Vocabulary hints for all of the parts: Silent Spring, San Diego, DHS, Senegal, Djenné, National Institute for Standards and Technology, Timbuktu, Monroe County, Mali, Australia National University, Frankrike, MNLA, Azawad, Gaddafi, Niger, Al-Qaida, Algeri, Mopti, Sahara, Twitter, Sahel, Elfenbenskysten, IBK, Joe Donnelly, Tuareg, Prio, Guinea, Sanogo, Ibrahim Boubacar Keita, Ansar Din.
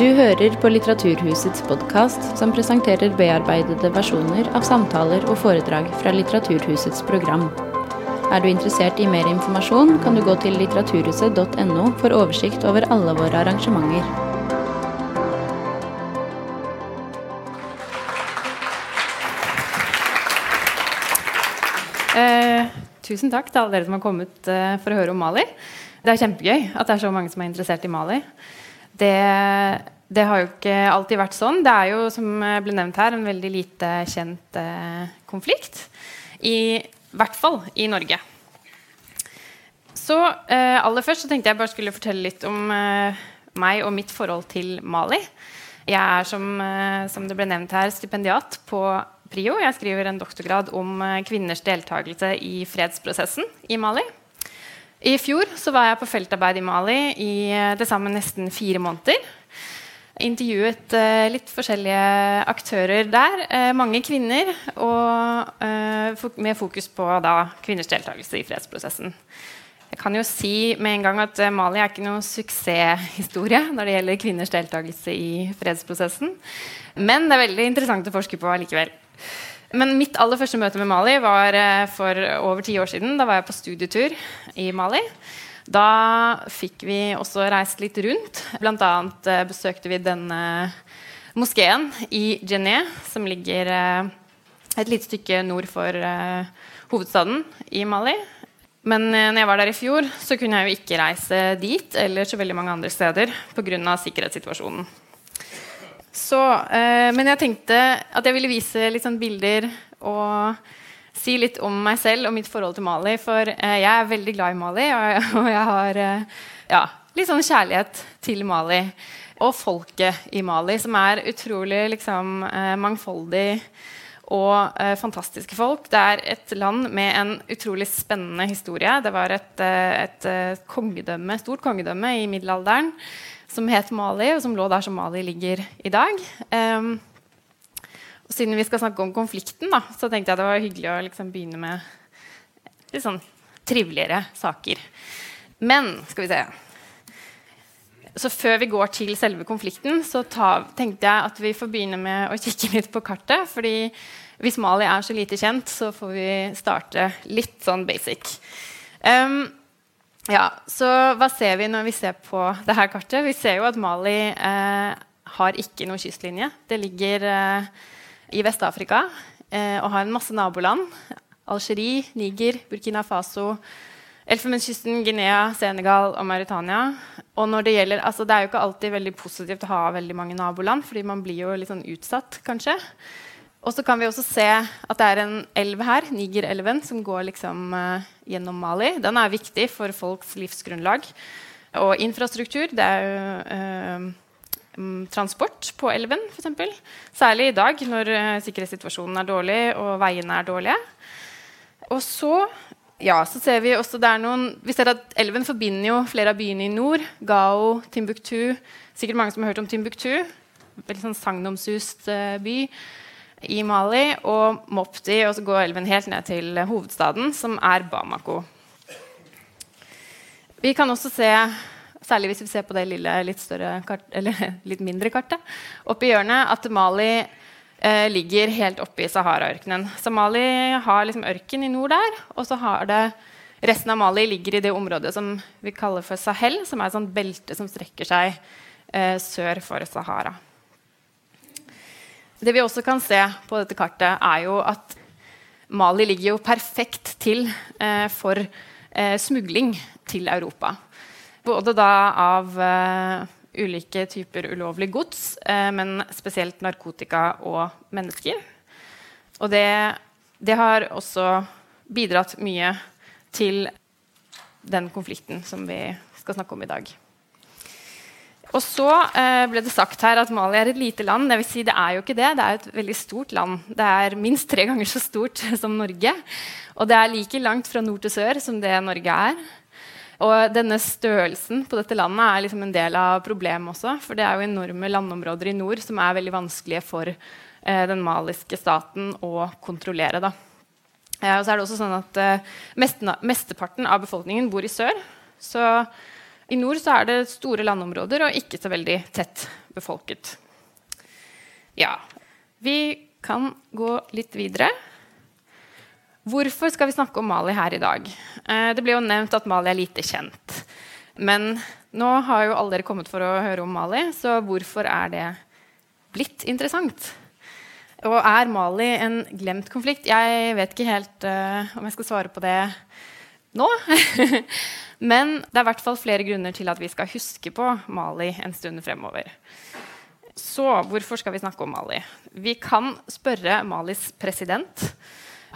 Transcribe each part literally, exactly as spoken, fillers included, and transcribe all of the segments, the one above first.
Du hører på Litteraturhusets podcast, som presenterer bearbeidede versjoner av samtaler og foredrag fra Litteraturhusets program. Er du interessert i mer informasjon, kan du gå til litteraturhuset punktum no for oversikt over alle våre arrangementer. Tusen takk til alle dere som har kommet for å høre om Mali. Det er kjempegøy at det er så mange som er interessert i Mali. Det, det har jo ikke alltid vært sånn. Det er jo, som ble nevnt her, en veldig lite kjent konflikt. I hvert fall i Norge. Så aller først så tenkte jeg bare skulle fortelle litt om meg og mitt forhold til Mali. Jeg er, som, som det ble nevnt her, stipendiat på Prio. Jeg skriver en doktorgrad om kvinners deltakelse i fredsprosessen i Mali. I fjor så var jeg på feltarbeid i Mali i det samme nesten fire måneder. Intervjuet litt forskjellige aktører der, mange kvinner, og med fokus på da, kvinners deltakelse i fredsprosessen. Jeg kan jo si med en gang at Mali er ikke noen suksesshistorie når det gjelder kvinners deltakelse i fredsprosessen. Men det er veldig interessant å forske på likevel. Men mitt aller første møte med Mali var for over ti år siden. Da var jeg på studietur i Mali. Da fikk vi også reist litt rundt. Blant annet besøkte vi denne moskeen i Djenné, som ligger et lite stykke nord for hovedstaden i Mali. Men når jeg var der i fjor, så kunne jeg jo ikke reise dit, eller så veldig mange andre steder, på grunn av sikkerhetssituasjonen. Så, eh, men jeg tenkte at jeg ville vise litt sånn bilder og si litt om meg selv og mitt forhold til Mali, for eh, jeg er veldig glad i Mali, og, og jeg har eh, ja, litt sånn kjærlighet til Mali, og folket i Mali, som er utrolig liksom, eh, mangfoldig og eh, fantastiske folk. Det er et land med en utrolig spennende historie. Det var et, et, et kongedømme, stort kongedømme i middelalderen, som het Mali, og som lå der som Mali ligger i dag. Um, og siden vi skal snakke om konflikten, da, så tenkte jeg det var hyggelig å liksom begynne med litt sånn triveligere saker. Men, skal vi se. Så før vi går til selve konflikten, så ta, tenkte jeg at vi får begynne med å kikke litt på kartet, fordi hvis Mali er så lite kjent, så får vi starte litt sånn basic. Um, Ja, så hva ser vi når vi ser på det her kartet? Vi ser jo at Mali eh, har ikke noen kystlinje. Det ligger eh, i Vest-Afrika eh, og har en masse naboland. Algeri, Niger, Burkina Faso, Elfenbenskysten, Guinea, Senegal og Mauritania. Og når det gjelder, altså det er jo ikke alltid veldig positivt å ha veldig mange naboland, fordi man blir jo litt sånn utsatt, kanskje. Og så kan vi også se at det er en elv her, Niger-elven, som går liksom, uh, gjennom Mali. Den er viktig for folks livsgrunnlag og infrastruktur. Det er jo uh, transport på elven, for eksempel. Særlig i dag, når uh, sikkerhetssituasjonen er dårlig og veiene er dårlige. Og så, ja, så ser vi også der noen... Vi ser at elven forbinder jo flere av byene i nord. Gao, Timbuktu. Sikkert mange som har hørt om Timbuktu. Veldig sånn sagnomsust uh, by i Mali, og Mopti, og så går elven helt ned til hovedstaden, som er Bamako. Vi kan også se, særlig hvis vi ser på det lille, litt større kart, eller litt mindre kartet, oppe i hjørnet, at Mali eh, ligger helt oppe i Sahara-ørkenen. Så Mali har liksom ørken i nord der, og så har det resten av Mali ligger i det området som vi kaller for Sahel, som er et sånt belte som strekker seg eh, sør for Sahara. Det vi også kan se på dette kartet er jo at Mali ligger jo perfekt til eh, for eh, smugling til Europa. Både da av eh, ulike typer ulovlig gods, eh, men spesielt narkotika og mennesker. Og det, det har også bidratt mye til den konflikten som vi skal snakke om i dag. Og så eh, ble det sagt her at Mali er et lite land. Jeg vil si det er jo ikke det. Det er et veldig stort land. Det er minst tre ganger så stort som Norge. Og det er like langt fra nord til sør som det Norge er. Og denne størrelsen på dette landet er liksom en del av problemet også. For det er jo enorme landområder i nord som er veldig vanskelige for eh, den maliske staten å kontrollere. Da. Eh, og så er det også sånn at eh, mesteparten av befolkningen bor i sør. Så I nord så er det store landområder og ikke så veldig tett befolket. Ja, vi kan gå litt videre. Hvorfor skal vi snakke om Mali her i dag? Det ble jo nevnt at Mali er lite kjent. Men nå har jo alle dere kommet for å høre om Mali, så hvorfor er det blitt interessant? Og er Mali en glemt konflikt? Jeg vet ikke helt uh, om jeg skal svare på det nå. Men det er I hvert fall flere grunner til at vi skal huske på Mali en stund fremover. Så hvorfor skal vi snakke om Mali? Vi kan spørre Malis president,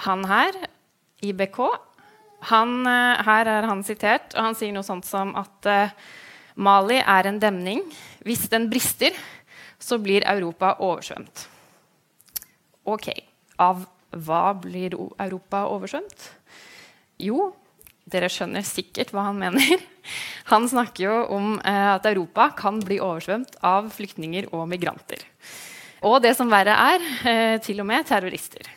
han her, I B K. Han, her er han sitert, og han sier noe sånt som at uh, Mali er en demning. Hvis den brister, så blir Europa oversvømt. Ok, av hva blir Europa oversvømt? Jo, dere skjønner sikkert hva han mener. Han snakker jo om eh, at Europa kan bli oversvømt av flyktninger og migranter. Og det som verre er, eh, til og med terrorister.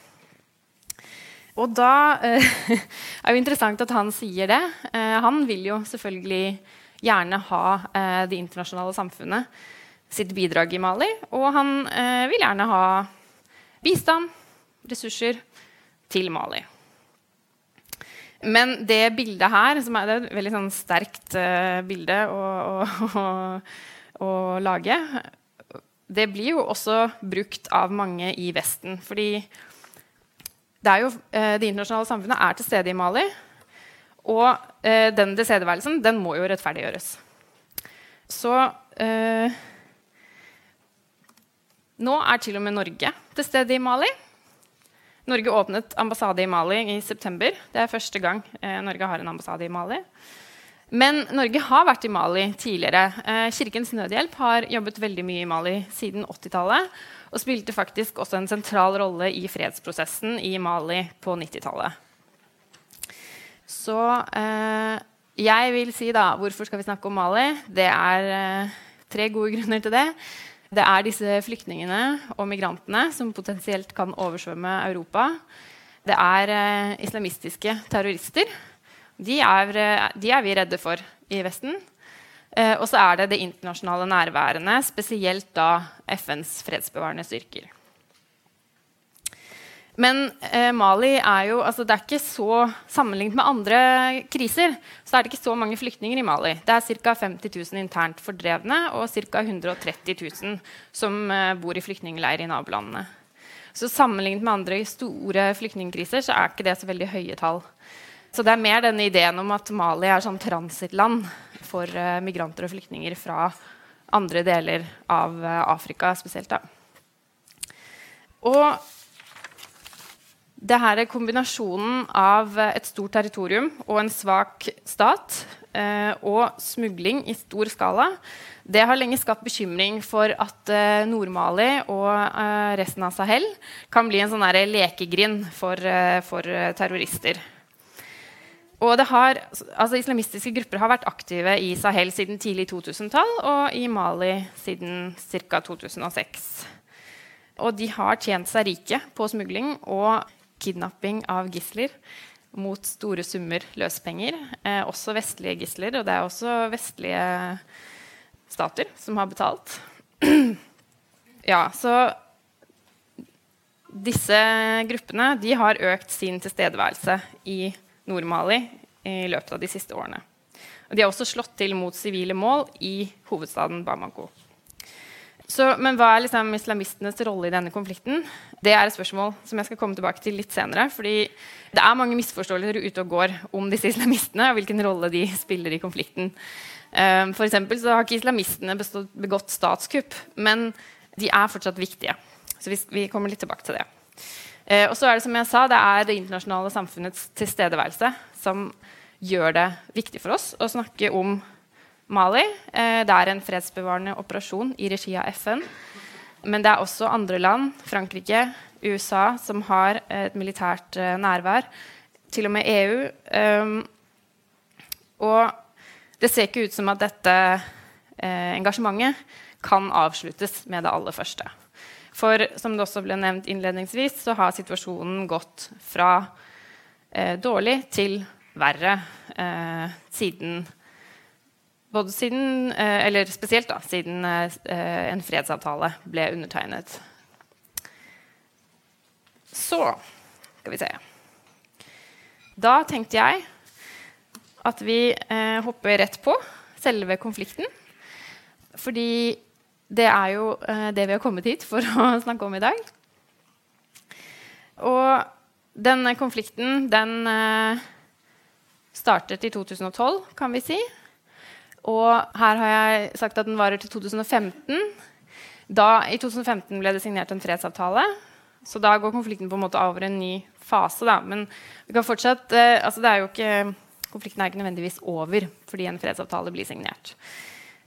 Og da eh, er jo interessant at han sier det. Eh, han vil jo selvfølgelig gjerne ha eh, det internasjonale samfunnet sitt bidrag I Mali, og han eh, vil gjerne ha bistand, ressurser til Mali. Men det bildet her, som er et veldig sånn sterkt uh, bilde å, å, å, å lage, det blir jo også brukt av mange I Vesten, fordi det, er jo, uh, det internasjonale samfunnet er til stede I Mali, og uh, den tilstedeværelsen, den må jo rettferdiggjøres. Så uh, nå er til og med Norge til stede I Mali. Norge åpnet ambassade I Mali I september. Det er første gang eh, Norge har en ambassade I Mali. Men Norge har vært I Mali tidligere. Eh, Kirkens Nødhjelp har jobbet veldig mye I Mali siden åttitallet, og spilte faktisk også en sentral rolle I fredsprosessen I Mali på nittitallet. Så eh, jeg vil si da, hvorfor skal vi snakke om Mali? Det er eh, tre gode grunner til det. Det er disse flyktingene og migrantene som potensielt kan oversvømme Europa. Det er eh, islamistiske terrorister. De er, de er vi redde for I Vesten. Eh, og så er det det internasjonale nærværende, spesielt da F N's fredsbevarende styrker. Men eh, Mali er jo, altså det er ikke så, sammenlignet med andre kriser, så er det ikke så mange flyktninger I Mali. Det er cirka femti tusen internt fordrevne, og cirka hundre og tretti tusen som eh, bor I flyktningleir I nabolandene. Så sammenlignet med andre store flyktningkriser, så er ikke det så veldig høye tall. Så det er mer denne ideen om at Mali er sånn transitland for eh, migranter og flyktninger fra andre deler av eh, Afrika spesielt da. Og det her er kombinasjonen av et stort territorium og en svak stat, eh, og smugling I stor skala. Det har lenge skapt bekymring for at eh, Nord-Mali og eh, resten av Sahel kan bli en sånn der lekegrind for, eh, for terrorister. Og det har, altså islamistiske grupper har vært aktive I Sahel siden tidlig to tusen-tall, og I Mali siden cirka to tusen og seks. Og de har tjent seg rike på smugling og kidnapping av gisler mot store summer løspenger, eh, også vestlige gisler, og det er også vestlige stater som har betalt. Ja, så disse gruppene, de har økt sin tilstedeværelse I Nord-Mali I løpet av de siste årene. Og de har også slått til mot sivile mål I hovedstaden Bamako. Så, men hva er liksom islamistenes rolle I denne konflikten? Det er et spørsmål som jeg skal komme tilbake til litt senere, fordi det er mange misforståelser ute og går om disse islamistene og hvilken rolle de spiller I konflikten. Um, for eksempel så har ikke islamistene bestått, begått statskupp, men de er fortsatt viktige. Så vi, vi kommer litt tilbake til det. Uh, og så er det som jeg sa, det er det internasjonale samfunnets tilstedeværelse som gjør det viktig for oss å snakke om Mali, eh, det er en fredsbevarende operasjon I regi av F N, men det er også andre land, Frankrike, U S A, som har et militært eh, nærvær, til og med E U. Um, og det ser ikke ut som at dette eh, engasjementet kan avsluttes med det aller første. For som det også ble nevnt innledningsvis, så har situasjonen gått fra eh, dårlig til verre eh, siden både siden, eller spesielt da, siden en fredsavtale ble undertegnet. Så, skal vi se. Da tenkte jeg at vi eh, hopper rett på selve konflikten, fordi det er jo eh, det vi har kommet hit for å snakke om i dag. Og denne konflikten, den eh, startet i to tusen og tolv, kan vi si. Og her har jeg sagt at den varer til to tusen og femten. Da, i to tusen og femten ble det signert en fredsavtale, så da går konflikten på en måte over en ny fase. Da. Men vi kan fortsatt, eh, altså det er jo ikke... Konflikten er ikke nødvendigvis over, fordi en fredsavtale blir signert.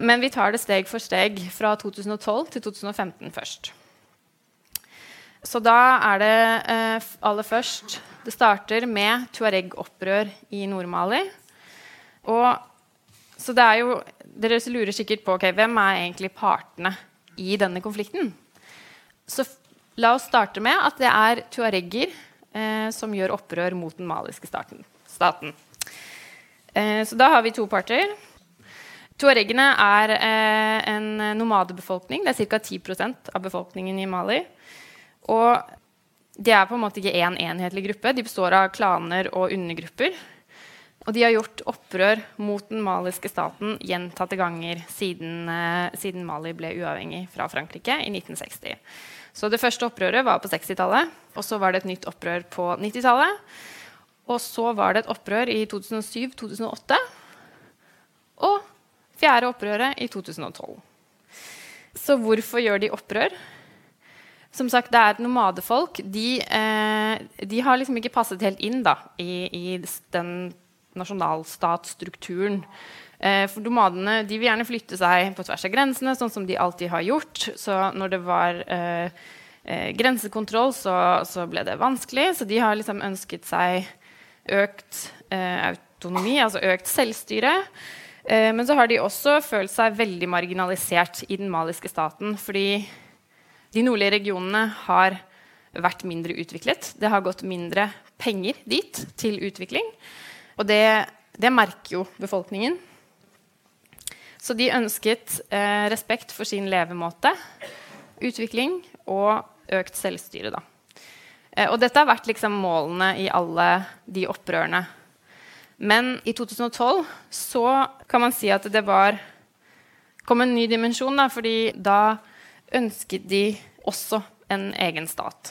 Men vi tar det steg for steg fra to tusen og tolv til to tusen og femten først. Så da er det eh, aller først, det starter med Tuareg-opprør i Nord-Mali. Og, så det er jo, dere lurer sikkert på, okay, hvem er egentlig partene i denne konflikten? Så la oss starte med at det er tuaregger eh, som gjør opprør mot den maliske staten. staten. Eh, så da har vi to parter. Tuareggene er eh, en nomadebefolkning. Det er cirka ti prosent av befolkningen i Mali. Og de er på en måte ikke en enhetlig gruppe. De består av klaner og undergrupper. Og de har gjort opprør mot den maliske staten gjentatte ganger siden, eh, siden Mali ble uavhengig fra Frankrike i nitten seksti. Så det første opprøret var på sekstitallet, og så var det et nytt opprør på nittitallet. Og så var det et opprør i to tusen og syv til to tusen og åtte, og fjerde opprøret i to tusen og tolv. Så hvorfor gjør de opprør? Som sagt, det er et nomadefolk. De, eh, de har liksom ikke passet helt inn da, i, i den nasjonalstatsstrukturen. Eh, for nomadene, de vil gjerne flytte seg på tvers av grensene, sånn som de alltid har gjort. Så når det var... Eh, eh, grensekontroll, så, så ble det vanskelig. Så de har liksom ønsket seg økt eh, autonomi, altså økt selvstyre. Eh, men så har de også følt seg veldig marginalisert i den maliske staten, fordi de nordlige regionene har vært mindre utviklet. Det har gått mindre penger dit til utvikling, og det, det merker jo befolkningen. Så de ønsket eh, respekt for sin levemåte, utvikling og økt selvstyre, da. Og dette har vært liksom målene i alle de opprørene. Men i to tusen og tolv så kan man si at det var, kom en ny dimensjon, da, fordi da ønsket de også en egen stat.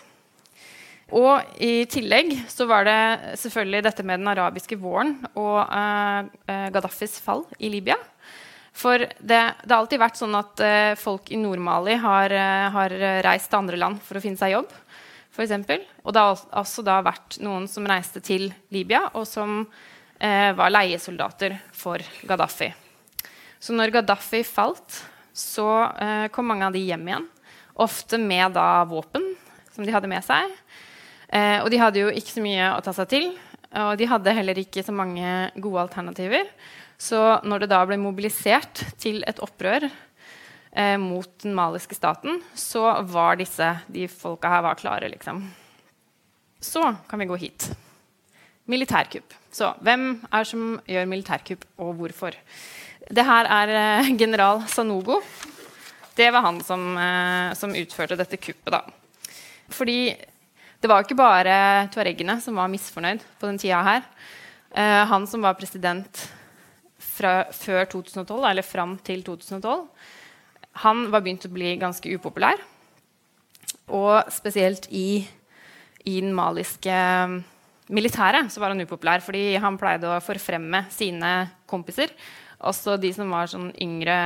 Og i tillegg så var det selvfølgelig dette med den arabiske våren og uh, Gaddafis fall i Libya. For det, det har alltid vært sånn at uh, folk i Nord-Mali har, uh, har reist til andre land for å finne seg jobb, for eksempel. Og det har også da vært noen som reiste til Libya, og som uh, var leiesoldater for Gaddafi. Så når Gaddafi falt, så uh, kom mange av de hjem igjen, ofte med da våpen som de hadde med seg. Uh, og de hadde jo ikke så mye å ta seg til, og de hadde heller ikke så mange gode alternativer. Så når det da ble mobilisert til et opprør eh, mot den maliske staten, så var disse, de folka her var klare, liksom. Så kan vi gå hit. Militærkupp. Så hvem er som gjør militærkupp, og hvorfor? Det her er eh, general Sanogo. Det var han som, eh, som utførte dette kuppet, da. Fordi det var ikke bare tuareggene som var misfornøyd på den tida her. Eh, han som var president... Fra, før to tusen og tolv, eller fram til to tusen og tolv, han var begynt å bli ganske upopulær. Og spesielt i, i den maliske militæret så var han upopulær, fordi han pleide å forfremme sine kompiser. Også de som var sånn yngre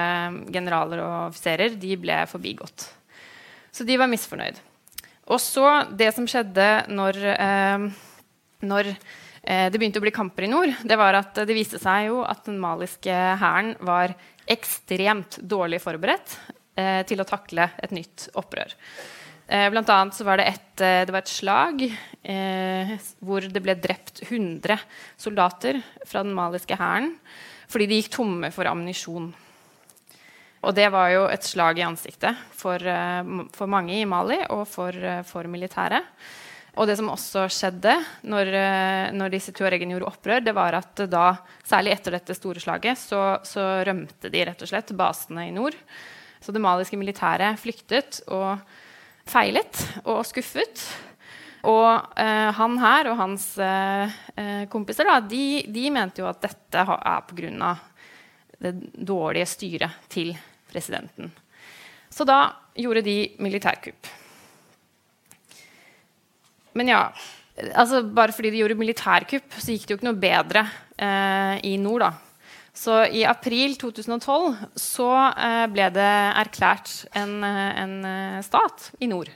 generaler og offiserer, de ble forbigått. Så de var misfornøyd. Og så det som skjedde når... Eh, når det begynte å bli kamper i nord, det var at det viste seg jo at den maliske hæren var ekstremt dårlig forberedt eh, til å takle et nytt opprør. Eh, blant annet så var det et, det var et slag eh, hvor det ble drept hundre soldater fra den maliske hæren, fordi de gikk tomme for ammunisjon. Og det var jo et slag i ansiktet for, for mange i Mali og for, for militæret. Og det som også skjedde når, når disse tuaregene gjorde opprør, det var at da, særlig etter dette store slaget, så, så rømte de rett og slett basene i nord. Så det maliske militæret flyktet og feilet og skuffet. Og eh, han her og hans eh, kompiser, da, de, de mente jo at dette er på grunn av det dårlige styret til presidenten. Så da gjorde de militærkupp. Men ja, altså bare fordi de gjorde militærkupp, så gikk det jo ikke noe bedre eh, i nord da. Så i april tjue tolv så eh, ble det erklært en, en stat i nord,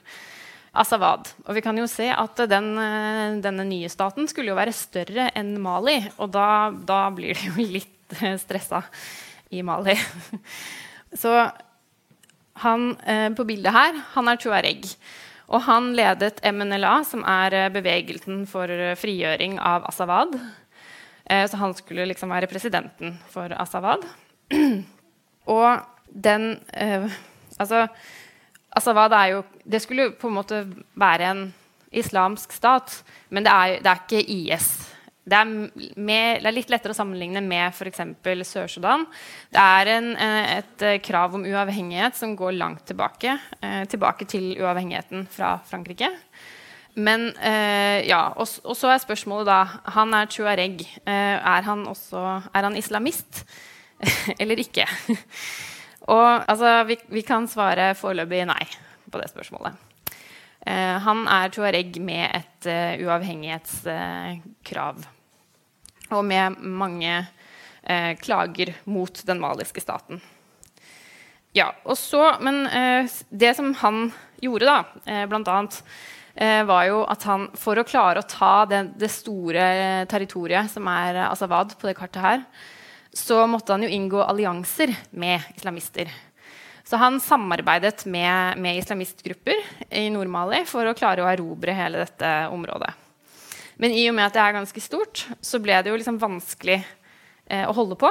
Azawad. Og vi kan jo se at den, denne nye staten skulle jo være større enn Mali, og da, da blir det jo litt stressa i Mali. Så han eh, på bildet her, han er tuareg. Og han ledet M N L A, som er bevegelsen for frigjøring av Azawad. Eh, så han skulle liksom være presidenten for Azawad. Og den, eh, altså, Azawad er jo, det skulle på en måte være en islamsk stat, men det er, det er ikke I S. Det er, mer, det er litt lettere å sammenligne med for eksempel Sør-Sudan. Det er en, et krav om uavhengighet som går langt tilbake, tilbake til uavhengigheten fra Frankrike. Men ja, og, og så er spørsmålet da, han er tuareg, er han også, er han islamist eller ikke? Og altså, vi, vi kan svare foreløpig nei på det spørsmålet. Han er tuareg med et uh, uavhengighetskrav. Uh, og med mange eh, klager mot den maliske staten. Ja, og så, men eh, det som han gjorde da, eh, blant annet, eh, var jo at han, for å klare å ta det, det store territoriet som er Azawad på det kartet her, så måtte han jo inngå allianser med islamister. Så han samarbeidet med, med islamistgrupper i Nord-Mali for å klare å erobre hele dette området. Men i og med at det er ganske stort, så ble det jo liksom vanskelig eh, å holde på.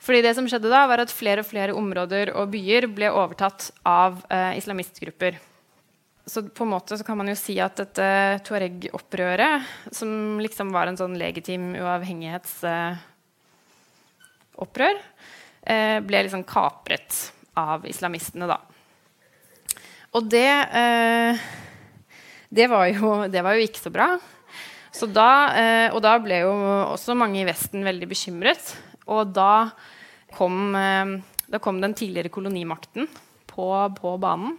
Fordi det som skjedde da, var at flere og flere områder og byer ble overtatt av eh, islamistgrupper. Så på en måte så kan man jo si at dette Tuareg-opprøret, som liksom var en sånn legitim uavhengighetsopprør, eh, eh, ble liksom kapret av islamistene da. Og det, eh, det, var jo, det var jo ikke så bra. Så da, og da ble jo også mange i Vesten veldig bekymret, og da kom, da kom den tidligere kolonimakten på, på banen.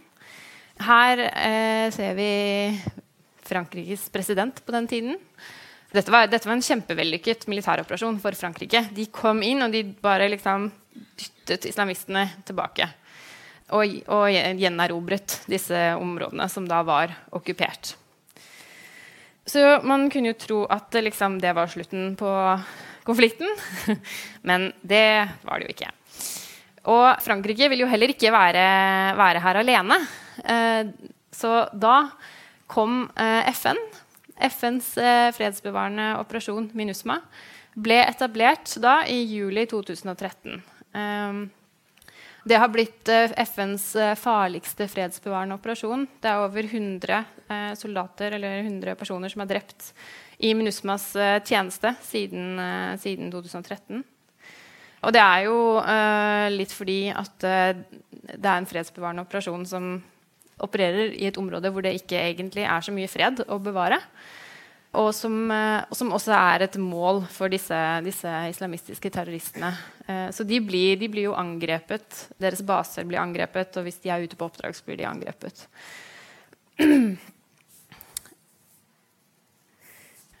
Her eh, ser vi Frankrikes president på den tiden. Dette var, dette var en kjempevellykket militæroperasjon for Frankrike. De kom inn, og de bare liksom dyttet islamistene tilbake, og, og gjenerobret disse områdene som da var okkupert. Så man kunne jo tro at liksom, det var slutten på konflikten, men det var det jo ikke. Og Frankrike vil jo heller ikke være, være her alene. Så da kom F N. F Ns fredsbevarende operasjon Minusma ble etablert da i juli to tusen og tretten. Det har blitt F Ns farligste fredsbevarende operasjon. Det er over hundre soldater eller hundre personer som er drept i MINUSMAs tjeneste siden, siden to tusen og tretten. Og det er jo uh, litt fordi at uh, det er en fredsbevarende operasjon som opererer i et område hvor det ikke egentlig er så mye fred å bevare, og som, uh, og som også er et mål for disse, disse islamistiske terroristene. Så de blir, de blir jo angrepet, deres baser blir angrepet, og hvis de er ute på oppdrag, så blir de angrepet.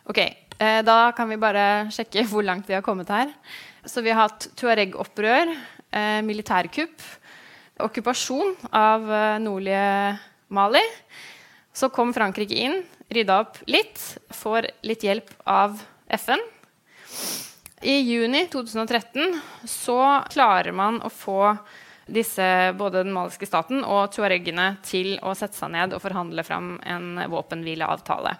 Ok, da kan vi bare sjekke hvor langt vi har kommet her. Så vi har hatt Tuareg-opprør, militærkupp, okkupasjon av nordlige Mali. Så kom Frankrike inn, rydda opp litt, får litt hjelp av F N. I juni to tusen og tretten så klarer man å få disse, både den maliske staten og tuaregene til å sette seg ned og forhandle fram en våpenhvileavtale.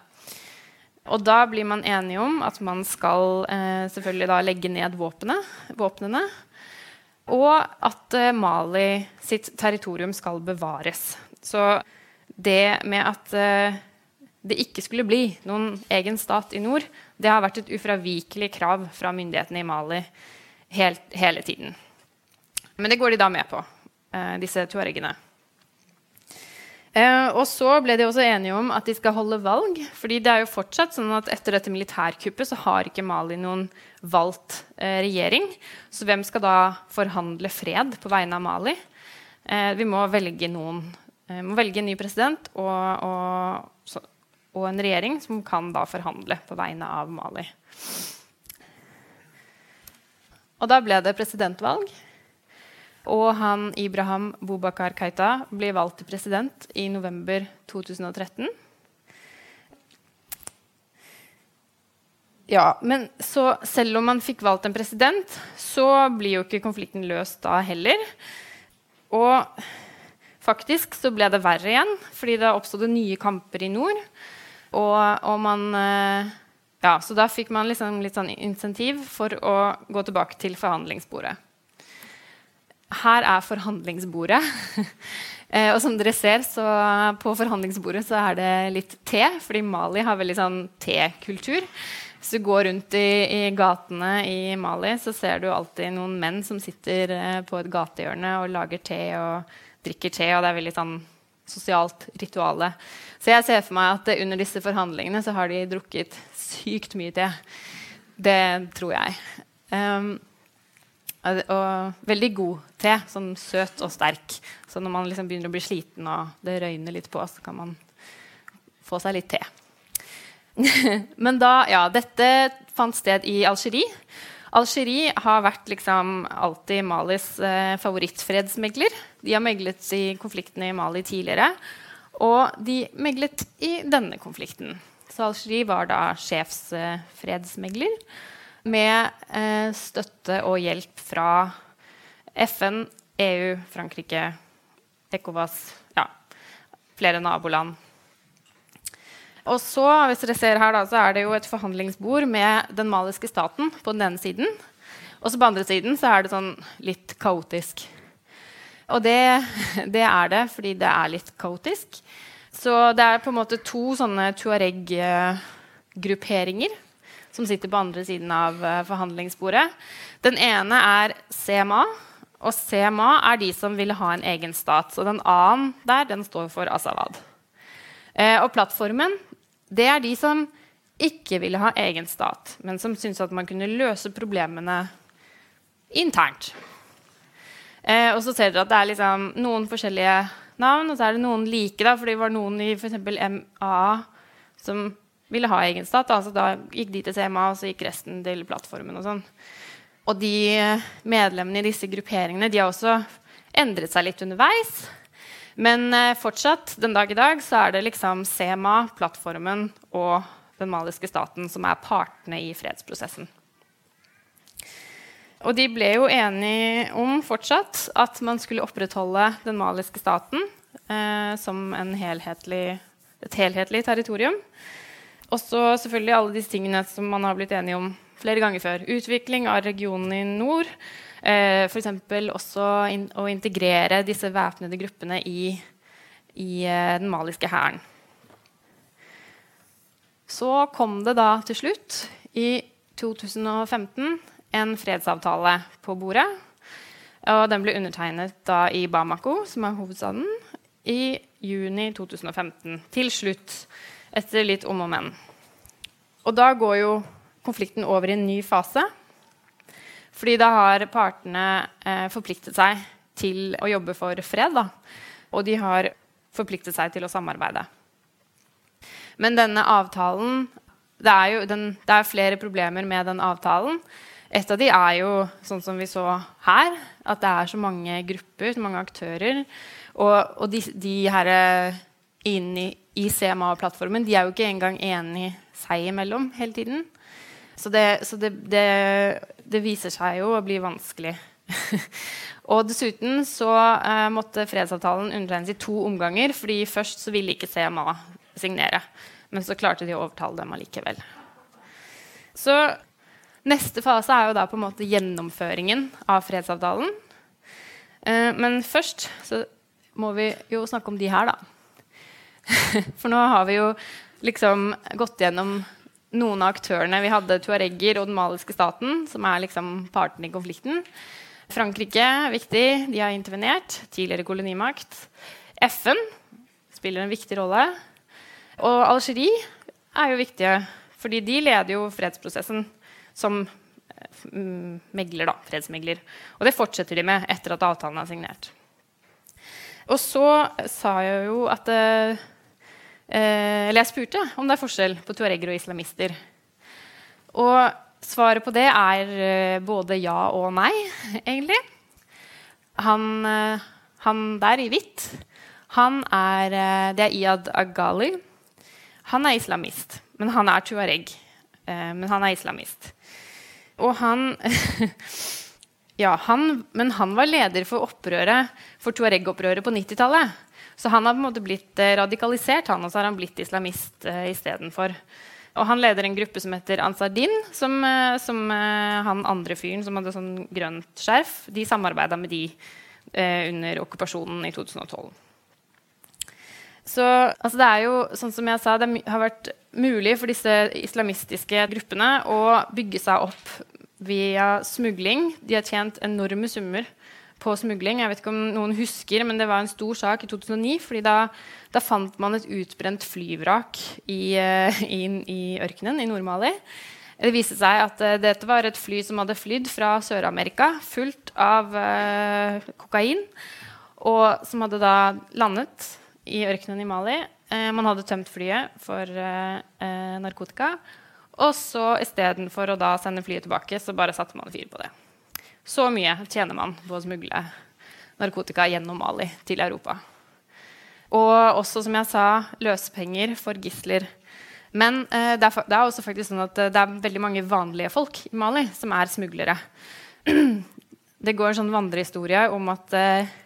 Og da blir man enige om at man skal eh, selvfølgelig da legge ned våpene, våpnene, og at eh, Mali sitt territorium skal bevares. Så det med at eh, det ikke skulle bli noen egen stat I nord, det har vært et ufravikelig krav fra myndighetene I Mali helt, hele tiden. Men det går de da med på, eh, disse tuaregene. Eh, og så ble de også enige om at de skal holde valg, fordi det er jo fortsatt sånn at etter dette militærkuppet så har ikke Mali noen valgt eh, regjering, så hvem skal da forhandle fred på vegne av Mali? Eh, vi må velge noen, eh, må velge en ny president og, og så, og en regjering som kan da forhandle på vegne av Mali. Og da ble det presidentvalg, og han Ibrahim Boubacar Keita ble valgt til president I november tjue tretten. Ja, men så selv om man fikk valgt en president, så blir jo ikke konflikten løst da heller. Og faktisk så ble det verre igjen, fordi det oppstod nye kamper I nord, og, og man... Ja, så da fikk man liksom litt sånn insentiv for å gå tilbake til forhandlingsbordet. Her er forhandlingsbordet. Og som dere ser, så på forhandlingsbordet så er det litt te, fordi Mali har veldig sånn te-kultur. Hvis du går rundt I, I gatene I Mali, så ser du alltid noen menn som sitter på et gatehjørne og lager te og drikker te, og det er veldig sånn sosialt rituale. Så jeg ser for meg at under disse forhandlingene så har de drukket sykt mye te. Det tror jeg. Um, og, og veldig god te, sånn søt og sterk. Så når man liksom begynner å bli sliten og det røyner litt på, så kan man få seg litt te. Men da, ja, dette fant sted I Algeri. Algeri har vært liksom alltid Malis eh, favorittfredsmegler. De har meglet I konfliktene I Mali tidligere, og de meglet I denne konflikten. Så Algeri var da sjefsfredsmegler, eh, med eh, støtte og hjelp fra FN, EU, Frankrike, ECOWAS, ja, flere naboland. Og så, hvis dere ser her da, så er det jo et forhandlingsbord med den maliske staten på den ene siden, og så på andre siden så er det sånn litt kaotisk. Og det, det er det, fordi det er litt kaotisk. Så det er på en måte to sånne Tuareg-grupperinger som sitter på andre siden av forhandlingsbordet. Den ene er C M A, og C M A er de som ville ha en egen stat, så den annen der, den står for Azawad. Eh, og plattformen, det er de som ikke ville ha egen stat, men som syntes at man kunne løse problemene internt. Eh, og så ser dere at det er liksom noen forskjellige navn, og så er det noen like, da, for det var noen I for eksempel M A som ville ha egen stat, altså da gikk de til C M A, og så gikk resten til plattformen og sånn. Og de medlemmene I disse grupperingene, de har også endret seg litt underveis, men fortsatt, den dag I dag, så er det liksom C M A, plattformen og den maliske staten som er partene I fredsprosessen. Og de ble jo enige om fortsatt at man skulle opprettholde den maliske staten eh, som en helhetlig, et helhetlig territorium. Og så selvfølgelig alle disse tingene som man har blitt enige om flere ganger før. Utvikling av regionen I nord, eh, for eksempel også in- å integrere disse væpnede gruppene I, I eh, den maliske hæren. Så kom det da til slutt I tjue femten en fredsavtale på bordet, og den ble undertegnet da I Bamako, som er hovedstaden, I juni tjue femten, til slutt, etter litt om og men. Og da går jo konflikten over I en ny fase, fordi da har partene eh, forpliktet seg til å jobbe for fred, da, og de har forpliktet seg til å samarbeide. Men denne avtalen, det er jo den, det er flere problemer med den avtalen. Et av de er jo, sånn som vi så her, at det er så mange grupper, så mange aktører, og, og de, de her inne I C M A-plattformen, de er jo ikke engang enige seg imellom hele tiden. Så, det, så det, det, det viser seg jo å bli vanskelig. Og dessuten så eh, måtte fredsavtalen undertegnes I to omganger, fordi først så ville ikke C M A signere, men så klarte de å overtale dem allikevel. Så neste fase er jo da på en måte gjennomføringen av fredsavtalen. Eh, men først så må vi jo snakke om de her da. For nå har vi jo liksom gått igenom noen av aktørene. Vi hadde Tuaregger og den maliske staten, som er liksom parten I konflikten. Frankrike, viktig, de har intervenert, tidligere kolonimakt. FN spiller en viktig rolle. Og Algeri er jo viktige, fordi de leder jo fredsprosessen som megler da, fredsmegler. Og det fortsetter de med etter at avtalen er signert. Og så sa jeg jo at... Eh, eller jeg spurte om det er forskjell på tuaregger og islamister. Og svaret på det er både ja og nei, egentlig. Han, han der I hvitt, han er, det er Iyad Aghali. Han er islamist, men han er tuareg. Eh, men han er islamist. Og han... ja, han, men han var leder for opprøret, for tuareg-opprøret på nittitallet. Så han har på en måte blitt radikalisert, han, og så har han blitt islamist uh, I stedet for. Og han leder en gruppe som heter Ansar Din, som, uh, som uh, han andre fyren som hadde sånn grønt skjerf, de samarbeidet med de uh, under okkupasjonen I tjuetolv. Så altså det er jo, sånn som jeg sa, det har vært mulig for disse islamistiske gruppene å bygge seg opp via smuggling. De har tjent enorme summer på smuggling. Jeg vet ikke om noen husker, men det var en stor sak I to tusen og ni, fordi da, da fant man et utbrent flyvrak I, i, i ørkenen I Nord-Mali. Det viste seg at uh, dette var et fly som hadde flydd fra Sør-Amerika, fullt av uh, kokain, og som hadde da landet I ørkenen I Mali. Uh, man hadde tømt flyet for uh, uh, narkotika, og så I stedet for å da sende flyet tilbake, så bare satte man fyr på det. Så mye tjener man på å smugle narkotika gjennom Mali til Europa. Og også, som jeg sa, løsepenger for gisler. Men eh, det, er, det er også faktisk sånn at det er veldig mange vanlige folk I Mali som er smuglere. Det går en sånn vandrehistorie om at eh,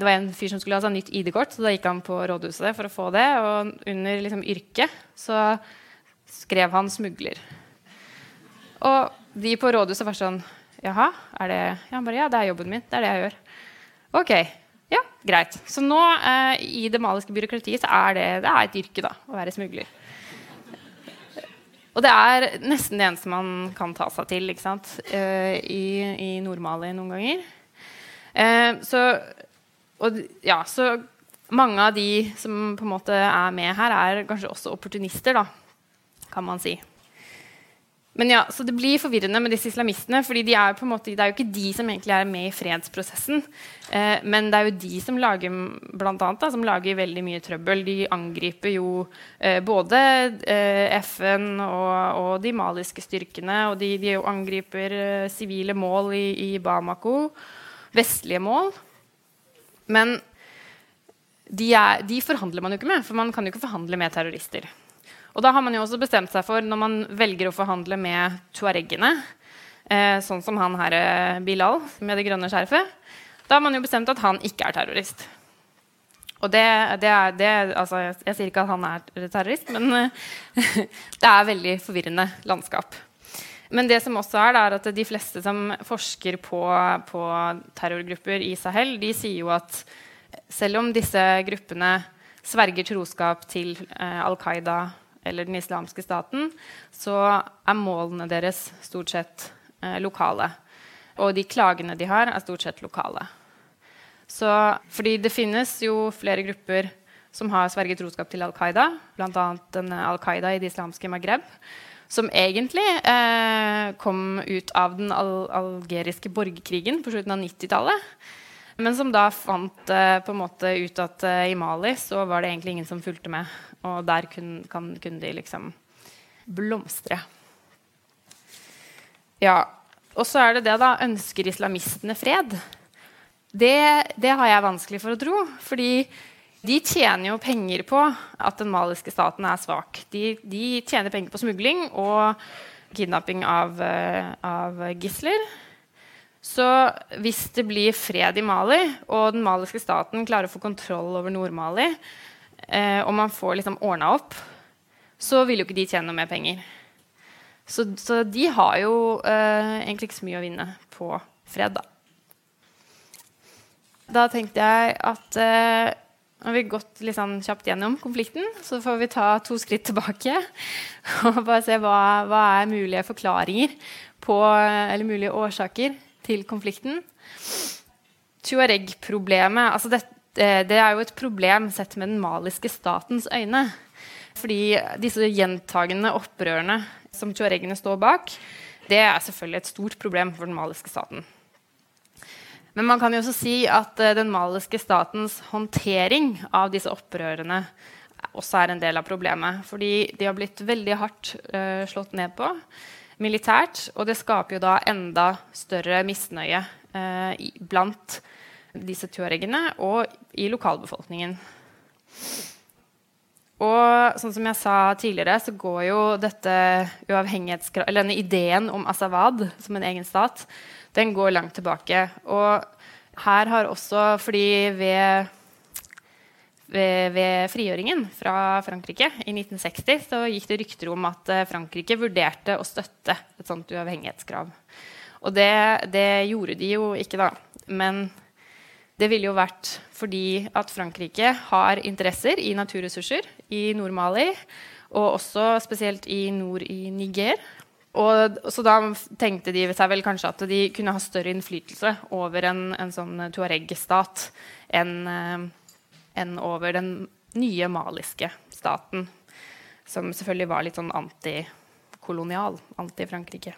det var en fyr som skulle ha seg nytt ID-kort, så da gikk han på rådhuset for å få det, og under liksom, yrke så skrev han smugler. Og de på rådhuset var sånn, jaha, er det, ja, bare, ja, det er jobben min, det er det jeg gjør. Ok, ja, greit. Så nå eh, I det maliske byråkratiet så er det, det er et yrke da, å være smugler. Og det er nesten det eneste man kan ta seg til, ikke sant, eh, I, I Nord-Mali noen ganger. Eh, så, og, ja, så mange av de som på en måte er med her er kanskje også opportunister da, kan man si. Men ja, så det blir forvirrende med disse islamistene, fordi de er på en måte, det er jo ikke de som egentlig er med I fredsprosessen, eh, men det er jo de som lager, blant annet da, som lager veldig mye trøbbel. De angriper jo eh, både eh, FN og, og de maliske styrkene, og de, de angriper eh, sivile mål I, I Bamako, vestlige mål. Men de, er, de forhandler man jo ikke med, for man kan jo ikke forhandle med terrorister. Og da har man jo også bestemt seg for, når man velger å forhandle med tuareggene, eh, sånn som han her, Bilal, med det grønne skjerfet, da har man jo bestemt at han ikke er terrorist. Og det, det er, det, altså, jeg, jeg sier ikke at han er terrorist, men eh, det er veldig forvirrende landskap. Men det som også er, det er at de fleste som forsker på, på terrorgrupper I Sahel, de sier jo at selv om disse gruppene sverger troskap til eh, Al-Qaida, eller den islamske staten, så er målene deres stort sett eh, lokale. Og de klagene de har er stort sett lokale. Så, fordi det finnes jo flere grupper som har sverget troskap til Al-Qaida, blant annet den Al-Qaida I det islamske Maghreb, som egentlig eh, kom ut av den al- algeriske borgerkrigen på slutten av nittitallet, men som da fant eh, på en måte ut at eh, I Mali så var det egentlig ingen som fulgte med, og der kun, kan, kunne de liksom blomstre. Ja, og så er det det da, ønsker islamistene fred? Det, det har jeg vanskelig for å tro, fordi de tjener jo penger på at den maliske staten er svak. De, de tjener penger på smuggling og kidnapping av, av gisler. Så hvis det blir fred I Mali, og den maliske staten klarer å få kontroll over Nord-Mali, eh, og man får liksom ordnet opp, så vil jo ikke de tjene noe mer penger. Så, så de har jo eh, egentlig ikke så mye å vinne på fred, da. Da tenkte jeg at eh, Har vi gått liksom kjapt gjennom konflikten, så får vi ta to skritt tilbake og bare se hva, hva er mulige forklaringer på, eller mulige årsaker til konflikten. Tuareg-problemet, altså det, det er jo et problem sett med den maliske statens øyne, fordi disse gjentagende opprørene som tuaregene står bak, det er selvfølgelig et stort problem for den maliske staten. Men man kan jo også si at den maliske statens håndtering av disse opprørene også er en del av problemet, fordi de har blitt veldig hardt uh, slått ned på militært, og det skaper jo da enda større misnøye uh, i, blant disse tuaregene og i lokalbefolkningen. Og sånn som jeg sa tidligere, så går jo dette uavhengighetskrav, eller denne ideen om Azawad som en egen stat, den går langt tilbake. Og her har også, fordi ved, ved, ved frigjøringen fra Frankrike i nitten seksti, så gikk det rykter om at Frankrike vurderte å støtte et sånt uavhengighetskrav. Og det, det gjorde de jo ikke da. Men det ville jo vært fordi at Frankrike har interesser i naturressurser i Nord-Mali, og også spesielt i nord i Niger. Og så da tenkte de seg vel kanskje at de kunne ha større innflytelse over en, en sånn Tuareg-stat enn en over den nye maliske staten, som selvfølgelig var litt sånn antikolonial, anti-Frankrike.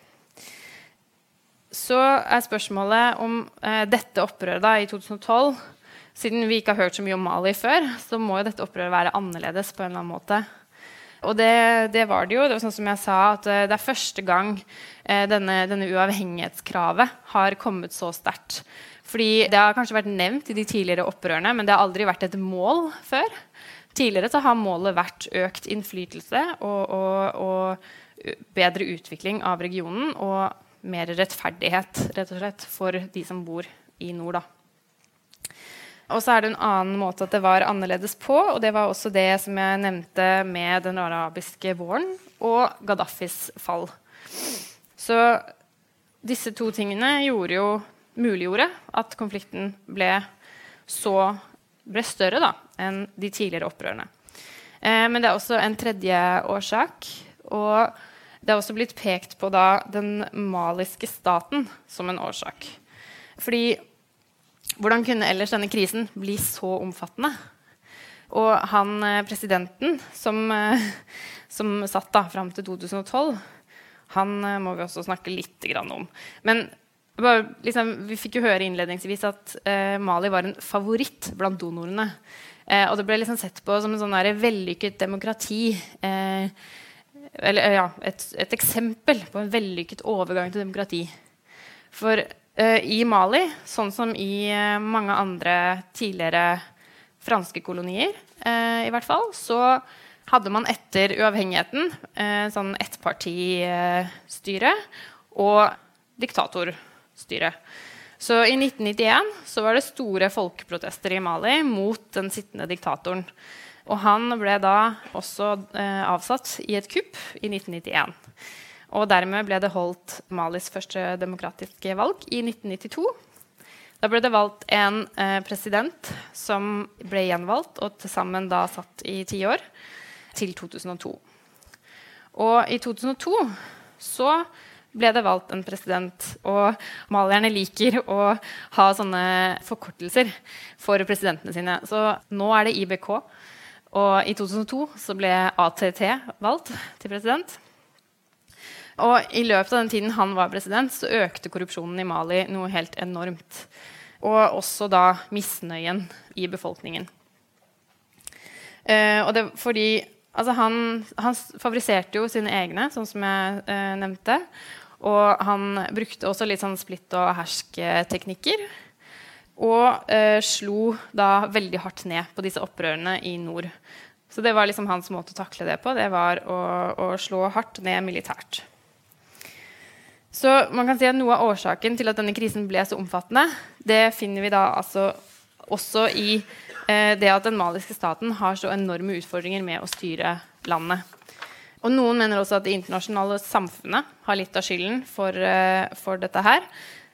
Så er spørsmålet om eh, dette opprøret da, i to tusen og tolv, siden vi ikke har hørt så mye om Mali før, så må jo dette opprøret være annerledes på en eller annen måte. Og det, det var det jo, det var sånn som jeg sa, at det er første gang eh, denne, denne uavhengighetskravet har kommet så sterkt. Fordi det har kanskje vært nevnt i de tidligere opprørene, men det har aldri vært et mål før. Tidligere så har målet vært økt innflytelse og, og, og bedre utvikling av regionen, og mer rettferdighet, rett og slett, for de som bor i nord, da. Og så er det en annen måte at det var annerledes på, og det var også det som jeg nevnte med den arabiske våren og Gaddafis fall. Så disse to tingene gjorde jo, muliggjorde at konflikten ble, så, ble større da, enn de tidligere opprørene. Eh, men det er også en tredje årsak, og det har også blitt pekt på da, den maliske staten som en årsak. Fordi hvordan kunne ellers denne krisen bli så omfattende? Og han, presidenten, som, som satt da frem til to tusen og tolv, han må vi også snakke litt grann om. Men bare, liksom, vi fikk jo høre innledningsvis at eh, Mali var en favoritt blant donorene. Eh, og det ble liksom sett på som en sånn der vellykket demokrati, eh, eller ja, et, et eksempel på en vellykket overgang til demokrati. For i Mali, sånn som i mange andre tidligere franske kolonier, eh, i hvert fall, så hadde man etter uavhengigheten eh, sånn ettpartistyre og diktatorstyre. Så i nitten nittien så var det store folkeprotester i Mali mot den sittende diktatoren. Og han ble da også eh, avsatt i et kupp i nitten nittien. Og dermed ble det holdt Malis første demokratiske valg i nitten nittito. Da ble det valgt en eh, president som ble gjenvalgt, og til sammen da satt i ti år, til to tusen og to. Og i to tusen og to så ble det valgt en president, og malierne liker å ha sånne forkortelser for presidentene sine. Så nå er det I B K, og i to tusen og to så ble A T T valgt til president. Og i løpet av den tiden han var president, så økte korrupsjonen i Mali noe helt enormt. Og også da misnøyen i befolkningen. Eh, og det, fordi altså han, han favoriserte jo sine egne, sånn som jeg eh, nevnte. Og han brukte også litt sånn splitt- og hersketeknikker. Og eh, slo da veldig hardt ned på disse opprørene i nord. Så det var liksom hans måte å takle det på. Det var å, å slå hardt ned militært. Så man kan si at noe av årsaken til at denne krisen ble så omfattende, det finner vi da altså også i eh, det at den maliske staten har så enorme utfordringer med å styre landet. Og noen mener også at det internasjonale samfunnet har litt av skylden for, eh, for dette her.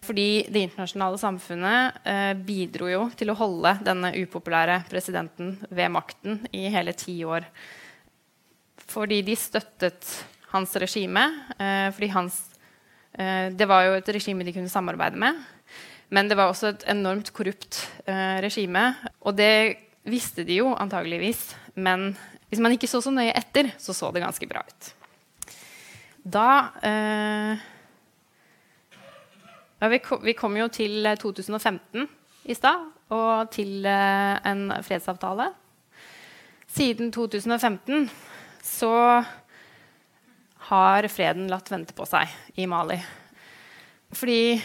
Fordi det internasjonale samfunnet eh, bidro jo til å holde denne upopulære presidenten ved makten i hele ti år. Fordi de støttet hans regime, eh, fordi hans, eh, det var jo et regime de kunne samarbeide med, men det var også et enormt korrupt eh, regime, og det visste de jo antageligvis, men hvis man ikke så så nøye etter, så så det ganske bra ut. Da... Eh, Ja, vi, kom, vi kom jo til tjuefemten I stad, og til eh, en fredsavtale. Siden tjuefemten så har freden latt vente på seg I Mali. Fordi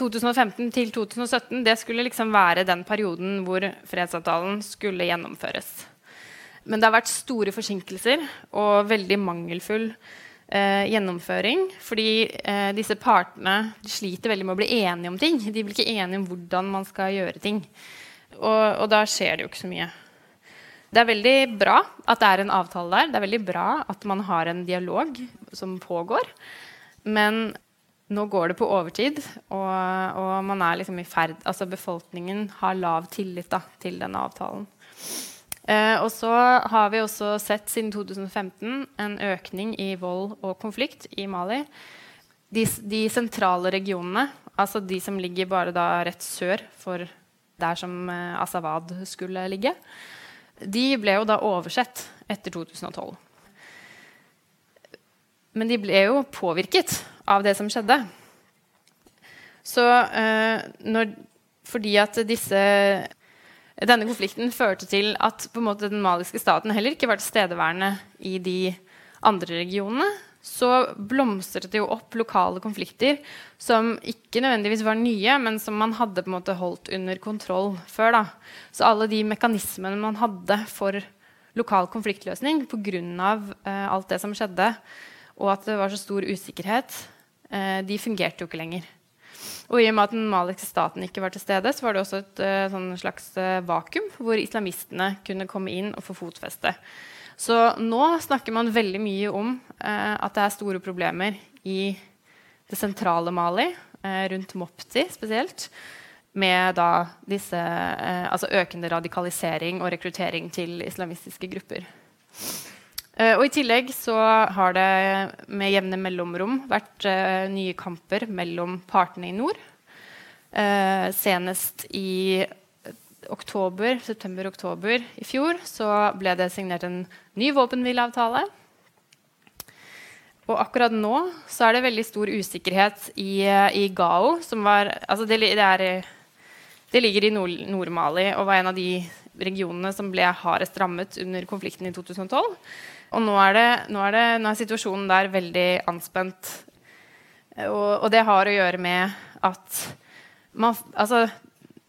tjuefemten til tjuesytten, det skulle liksom være den perioden hvor fredsavtalen skulle gjennomføres. Men det har vært store forsinkelser og veldig mangelfull Eh, gjennomføring, fordi eh, disse partene sliter veldig med å bli enige om ting. De blir ikke enige om hvordan man skal gjøre ting. Og, og da skjer det jo ikke så mye. Det er veldig bra at det er en avtale der. Det er veldig bra at man har en dialog som pågår. Men nå går det på overtid, og, og man er liksom I ferd. Altså befolkningen har lav tillit da, til denne avtalen. Eh, og så har vi også sett siden tjuefemten en økning I vold og konflikt I Mali. De, de sentrale regionene, altså de som ligger bare da rett sør for der som eh, Azawad skulle ligge, de ble jo da oversett etter tjuetolv. Men de ble jo påvirket av det som skjedde. Så eh, når, fordi at disse... Denne konflikten førte til at på en måte, den maliske staten heller ikke var tilstedeværende I de andre regionene, så blomstret det jo opp lokale konflikter som ikke nødvendigvis var nye, men som man hadde på en måte holdt under kontroll før. Da. Så alle de mekanismene man hadde for lokal konfliktløsning på grunn av eh, alt det som skjedde, og at det var så stor usikkerhet, eh, de fungerte jo ikke lenger. Og I og med at den maliske staten ikke var til stede, så var det også et uh, sånn slags uh, vakuum hvor islamistene kunne komme inn og få fotfeste. Så nå snakker man veldig mye om uh, at det er store problemer I det sentrale Mali, uh, rundt Mopti spesielt, med da disse, uh, altså økende radikalisering og rekruttering til islamistiske grupper. Uh, og I tillegg så har det med jevne mellomrom vært uh, nye kamper mellom partene I nord. Uh, senest I oktober, september-oktober I fjor så ble det signert en ny våpenhvileavtale. Og akkurat nå så er det veldig stor usikkerhet I, uh, I Gao, som var, altså det, det, er, det ligger I nord, Nord-Mali og var en av de regionene som ble hardest rammet under konflikten I tjuetolv. Og nå er, det, nå, er det, nå er situasjonen der veldig anspent. Og, og det har å gjøre med at man, altså,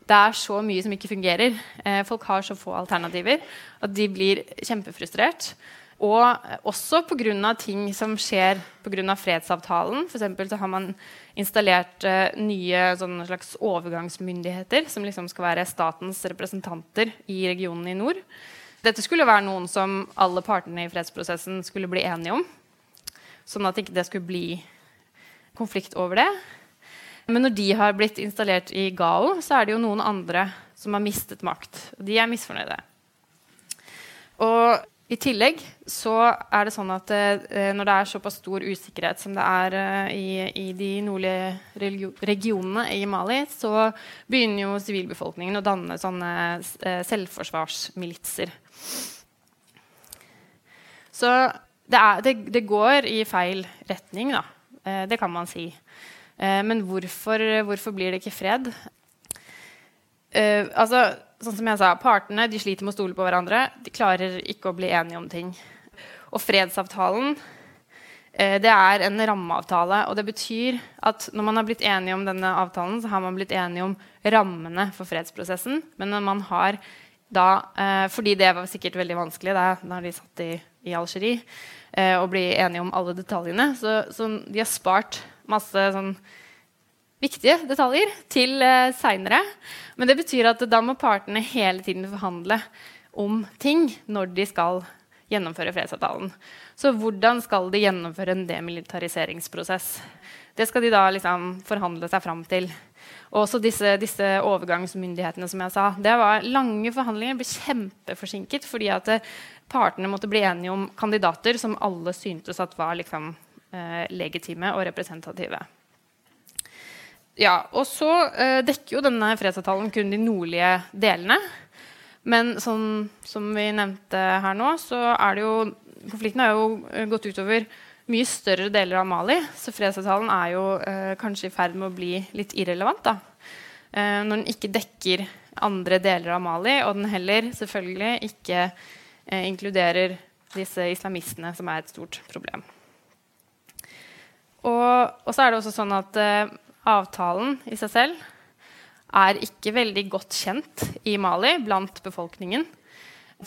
det er så mye som ikke fungerer. Eh, folk har så få alternativer at de blir kjempefrustrert. Og også på grunn av ting som skjer på grunn av fredsavtalen. For eksempel så har man installert uh, nye sånne slags overgangsmyndigheter som liksom skal være statens representanter I regionen I nord. Dette skulle være noen som alle partene I fredsprosessen skulle bli enige om. Sånn at ikke det skulle bli konflikt over det. Men når de har blitt installert I Gao, så er det jo noen andre som har mistet makt. De er misfornøyde. Og I tillegg så er det sånn at eh, når det er såpass stor usikkerhet som det er eh, I, I de nordlige regionene I Mali, så begynner jo sivilbefolkningen å danne sånne eh, selvforsvarsmilitser. Så det, er, det, det går I feil retning, da. Eh, det kan man si. Eh, men hvorfor, hvorfor blir det ikke fred? Eh, altså... Sånn som jeg sa, partene de sliter med å stole på hverandre. De klarer ikke å bli enige om ting. Og fredsavtalen, det er en rammeavtale, og det betyr at når man har blitt enige om denne avtalen, så har man blitt enige om rammene for fredsprosessen. Men når man har da, fordi det var sikkert veldig vanskelig da, da de satt I, I Algeri, og ble enige om alle detaljene, så, så de har spart masse sånn, viktige detaljer til eh, senere. Men det betyr at da må partene hele tiden forhandle om ting når de skal gjennomføre fredsavtalen. Så hvordan skal de gjennomføre en demilitariseringsprosess? Det skal de da liksom forhandle seg fram til. Og så disse, disse overgangsmyndighetene som jeg sa, det var lange forhandlinger, ble kjempeforsinket fordi at partene måtte bli enige om kandidater som alle syntes at var liksom eh, legitime og representative. Ja, og så eh, dekker jo denne fredsavtalen kun de nordlige delene, men som, som vi nevnte her nå, så er det jo, konflikten har jo gått utover mye større deler av Mali, så fredsavtalen er jo eh, kanskje I ferd med å bli litt irrelevant da. Eh, når den ikke dekker andre deler av Mali, og den heller selvfølgelig ikke eh, inkluderer disse islamistene som er et stort problem. Og, og så er det også sånn at eh, avtalen I seg selv er ikke veldig godt kjent I Mali blant befolkningen.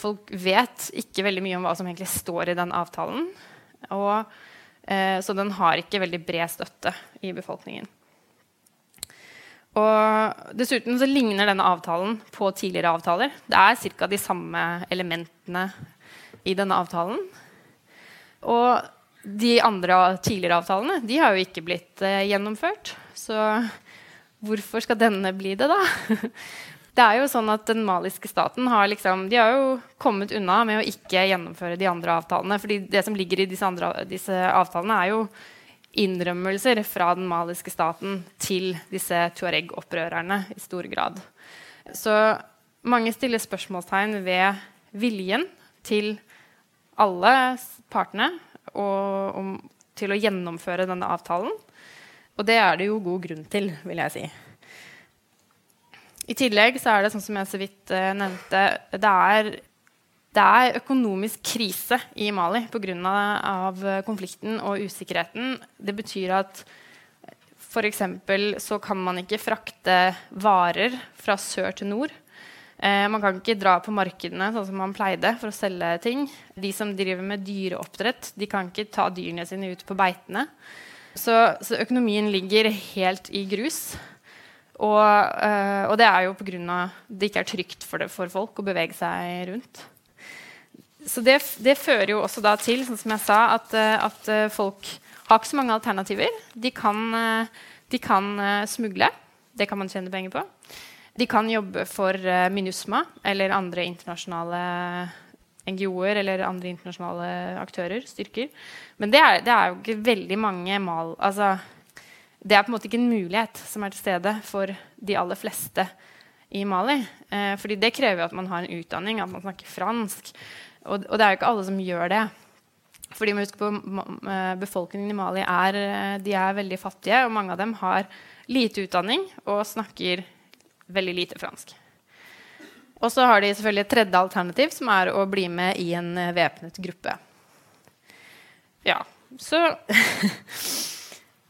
Folk vet ikke veldig mye om hva som egentlig står I den avtalen, og eh, så den har ikke veldig bred støtte I befolkningen. Og dessuten så ligner denne avtalen på tidligere avtaler. Det er cirka de samme elementene I denne avtalen. Og de andre tidligere avtalene, de har jo ikke blitt eh, gjennomført, så hvorfor skal denne bli det da? Det er jo sånn at den maliske staten har liksom, de har jo kommet unna med å ikke gjennomføre de andre avtalene, fordi det som ligger I disse, andre, disse avtalene er jo innrømmelser fra den maliske staten til disse Tuareg-opprørerne I stor grad. Så mange stiller spørsmålstegn ved viljen til alle partene og om, til å gjennomføre denne avtalen, og det er det jo god grunn til, vil jeg si. I tillegg så er det sånn som jeg så vidt eh, nevnte, det er, det er økonomisk krise I Mali på grunn av konflikten og usikkerheten. Det betyr at for eksempel så kan man ikke frakte varer fra sør til nord. Eh, man kan ikke dra på markedene sånn som man pleide for å selge ting. De som driver med dyreoppdrett, de kan ikke ta dyrene sine ut på beitene. Så, så økonomien ligger helt I grus. Og, og det er jo på grunn av det ikke er trygt for, det, for folk å bevege seg rundt. Så det, det fører jo også da til, sånn som jeg sa, at, at folk har ikke så mange alternativer. De kan, de kan smugle, det kan man tjene penger på. De kan jobbe for Minusma eller andre internasjonale NGOer eller andre internasjonale aktører, styrker. Men det er, det er jo ikke veldig mange mal... Altså, det er på en måte ikke en mulighet som er til stede for de aller fleste I Mali. Eh, fordi det krever at man har en utdanning, at man snakker fransk. Og, og det er jo ikke alle som gjør det. Fordi man husker på befolkningen I Mali er, de er veldig fattige, og mange av dem har lite utdanning og snakker veldig lite fransk. Og så har de selvfølgelig et tredje alternativ, som er å bli med I en væpnet gruppe. Ja, så...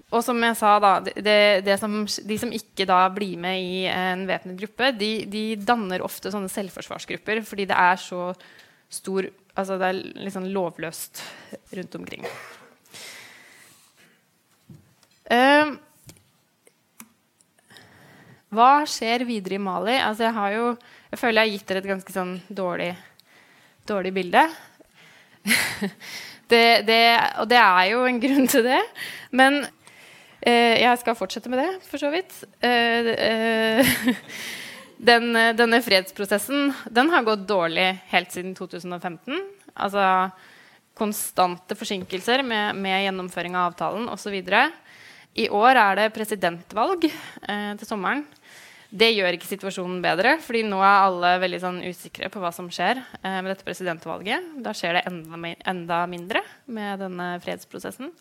Og som jeg sa da, det, det som, de som ikke da blir med I en væpnet gruppe, de, de danner ofte sånne selvforsvarsgrupper, fordi det er så stor, altså det er litt sånn lovløst rundt omkring. Uh, hva skjer videre I Mali? Altså jeg har jo, jeg føler jeg har gitt dere et ganske sånn dårlig, dårlig bilde. det, det, og det er jo en grunn til det, men... Jeg skal fortsette med det, for så vidt. Den, denne fredsprosessen, den har gått dårlig helt siden to tusen og femten. Altså konstante forsinkelser med, med gjennomføring av avtalen og så videre. I år er det presidentvalg eh, til sommeren. Det gjør ikke situasjonen bedre, fordi nå er alle veldig sånn, usikre på hva som skjer eh, med dette presidentvalget. Da skjer det enda, enda mindre med denne fredsprosessen.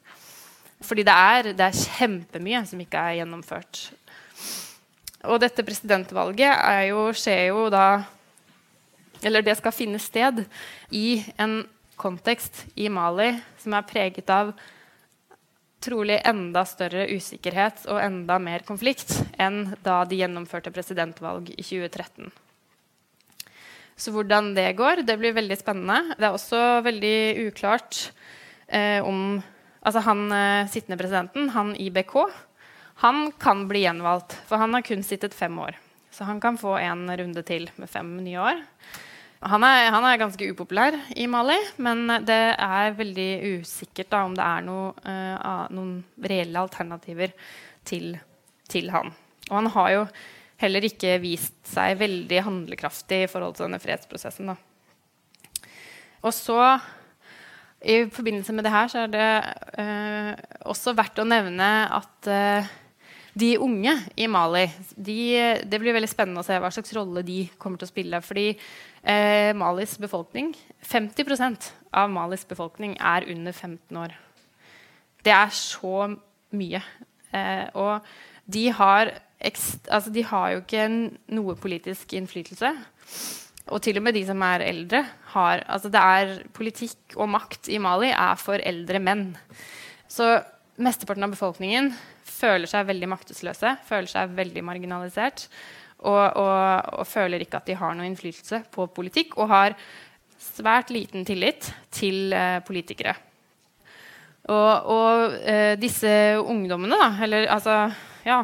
Fordi det er, det er kjempemye som ikke er gjennomført. Og dette presidentvalget er jo, skjer jo da, eller det skal finne sted I en kontekst I Mali som er preget av trolig enda større usikkerhet og enda mer konflikt enn da de gjennomførte presidentvalg I tjue tretten. Så hvordan det går, det blir veldig spennende. Det er også veldig uklart eh, om... Altså han sittende presidenten, han I B K, han kan bli gjenvalgt, for han har kun sittet fem år. Så han kan få en runde til med fem nye år. Han er, han er ganske upopulær I Mali, men det er veldig usikkert da, om det er noe, uh, noen reelle alternativer til, til han. Og han har jo heller ikke vist seg veldig handlekraftig I forhold til denne fredsprosessen. Da. Og så, I forbindelse med det her, så er det uh, også verdt å nevne at uh, de unge I Mali, de, det blir veldig spennende å se hva slags rolle de kommer til å spille, fordi Eh, Malis befolkning, femti prosent av Malis befolkning er under femten år. Det er så mye. Eh, og de har, ekst, altså de har jo ikke noe politisk innflytelse. Og til og med de som er eldre har, altså det er politikk og makt I Mali er for eldre menn. Så mesteparten av befolkningen føler seg veldig maktesløse, føler seg veldig marginalisert. Og, og, og føler ikke at de har noen innflytelse på politikk, og har svært liten tillit til eh, politikere. Og, og eh, disse ungdommene, da, eller, altså, ja,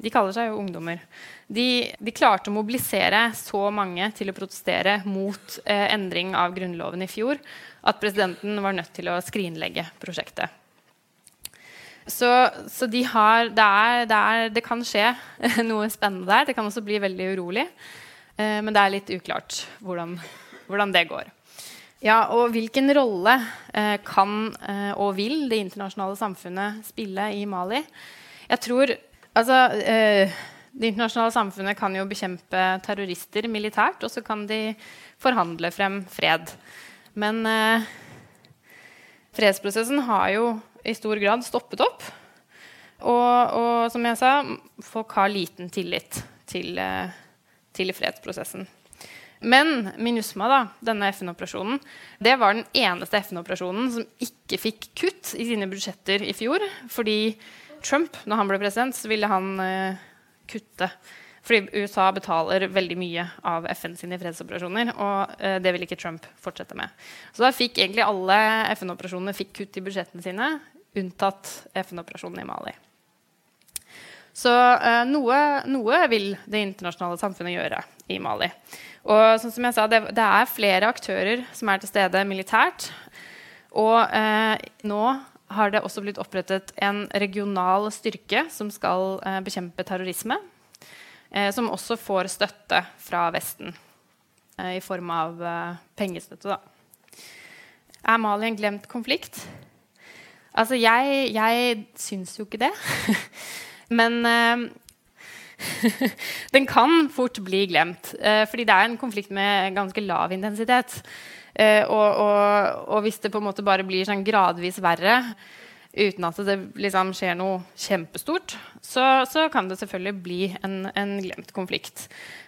de kaller seg jo ungdommer, de, de klarte å mobilisere så mange til å protestere mot eh, endring av grunnloven I fjor, at presidenten var nødt til å skrinlegge prosjektet. Så, så de har, det, er, det, er, det kan skje noe spennende der. Det kan også bli veldig urolig. Eh, men det er litt uklart hvordan, hvordan det går. Ja, og hvilken rolle eh, kan eh, og vil det internasjonale samfunnet spille I Mali? Jeg tror, altså, eh, det internasjonale samfunnet kan jo bekjempe terrorister militært, og så kan de forhandle frem fred. Men eh, fredsprosessen har jo I stor grad stoppet opp. Og, og som jeg sa, folk har liten tillit til, til fredsprosessen. Men Minusma, da, denne F N-operasjonen, det var den eneste F N-operasjonen som ikke fikk kutt I sine budsjetter I fjor, fordi Trump, når han ble president, så ville han eh, kutte. Fordi USA betaler veldig mye av FN sine fredsoperasjoner, og eh, det vil ikke Trump fortsette med. Så da fikk egentlig alle F N-operasjonene fikk kutt I budsjettene sine, unntatt F N-operasjonen I Mali. Så eh, noe, noe vil det internasjonale samfunnet gjøre I Mali. Og sånn som jeg sa, det, det er flere aktører som er til stede militært, og eh, nå har det også blitt opprettet en regional styrke som skal eh, bekjempe terrorisme, eh, som også får støtte fra Vesten eh, I form av eh, pengestøtte. Da. Er Mali en glemt konflikt? Altså, jeg, jeg syns jo ikke det. Men eh, den kan fort bli glemt, eh, fordi det er en konflikt med ganske lav intensitet. Eh, og, og, og hvis det på en måte bare blir sånn gradvis verre, uten at det liksom skjer noe kjempestort, så, så kan det selvfølgelig bli en, en glemt konflikt.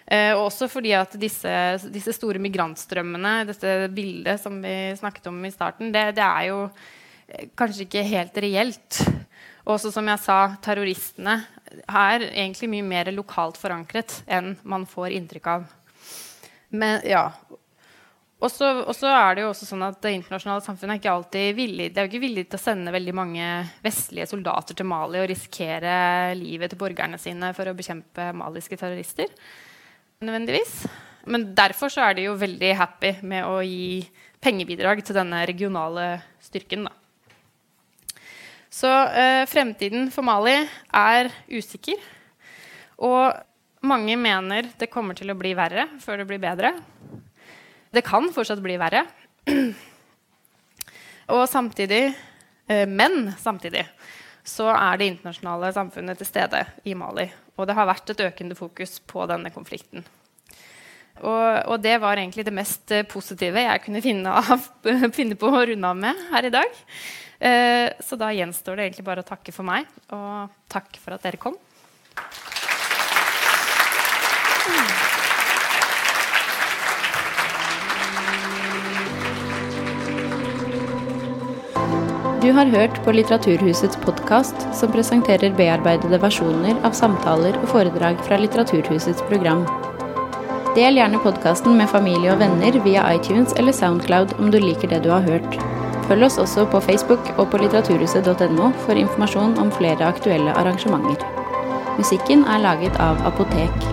Eh, også fordi at disse, disse store migrantstrømmene, dette bildet som vi snakket om I starten, det, det er jo kanskje ikke helt reelt. Også som jeg sa, terroristene er egentlig mye mer lokalt forankret enn man får inntrykk av. Men ja... Og så er det jo også sånn at det internasjonale samfunnet er ikke alltid villig. Det er jo ikke villig til å sende veldig mange vestlige soldater til Mali og risikere livet til borgerne sine for å bekjempe maliske terrorister, nødvendigvis. Men derfor så er de jo veldig happy med å gi pengebidrag til denne regionale styrken, da. Så eh, fremtiden for Mali er usikker, og mange mener det kommer til å bli verre før det blir bedre. Det kan fortsatt bli verre. Og samtidig, men samtidig, så er det internasjonale samfunnet til stede I Mali. Og det har vært et økende fokus på denne konflikten. Og, og det var egentlig det mest positive jeg kunne finne, av, finne på å runde av med her I dag. Så da gjenstår det egentlig bare å takke for meg, og takk for at dere kom. Du har hørt på Litteraturhusets podcast, som presenterer bearbeidede versjoner av samtaler og foredrag fra Litteraturhusets program. Del gjerne podcasten med familie og venner via iTunes eller SoundCloud om du liker det du har hørt. Følg oss også på Facebook og på litteraturhuset punktum no for informasjon om flere aktuelle arrangementer. Musikken er laget av Apotek.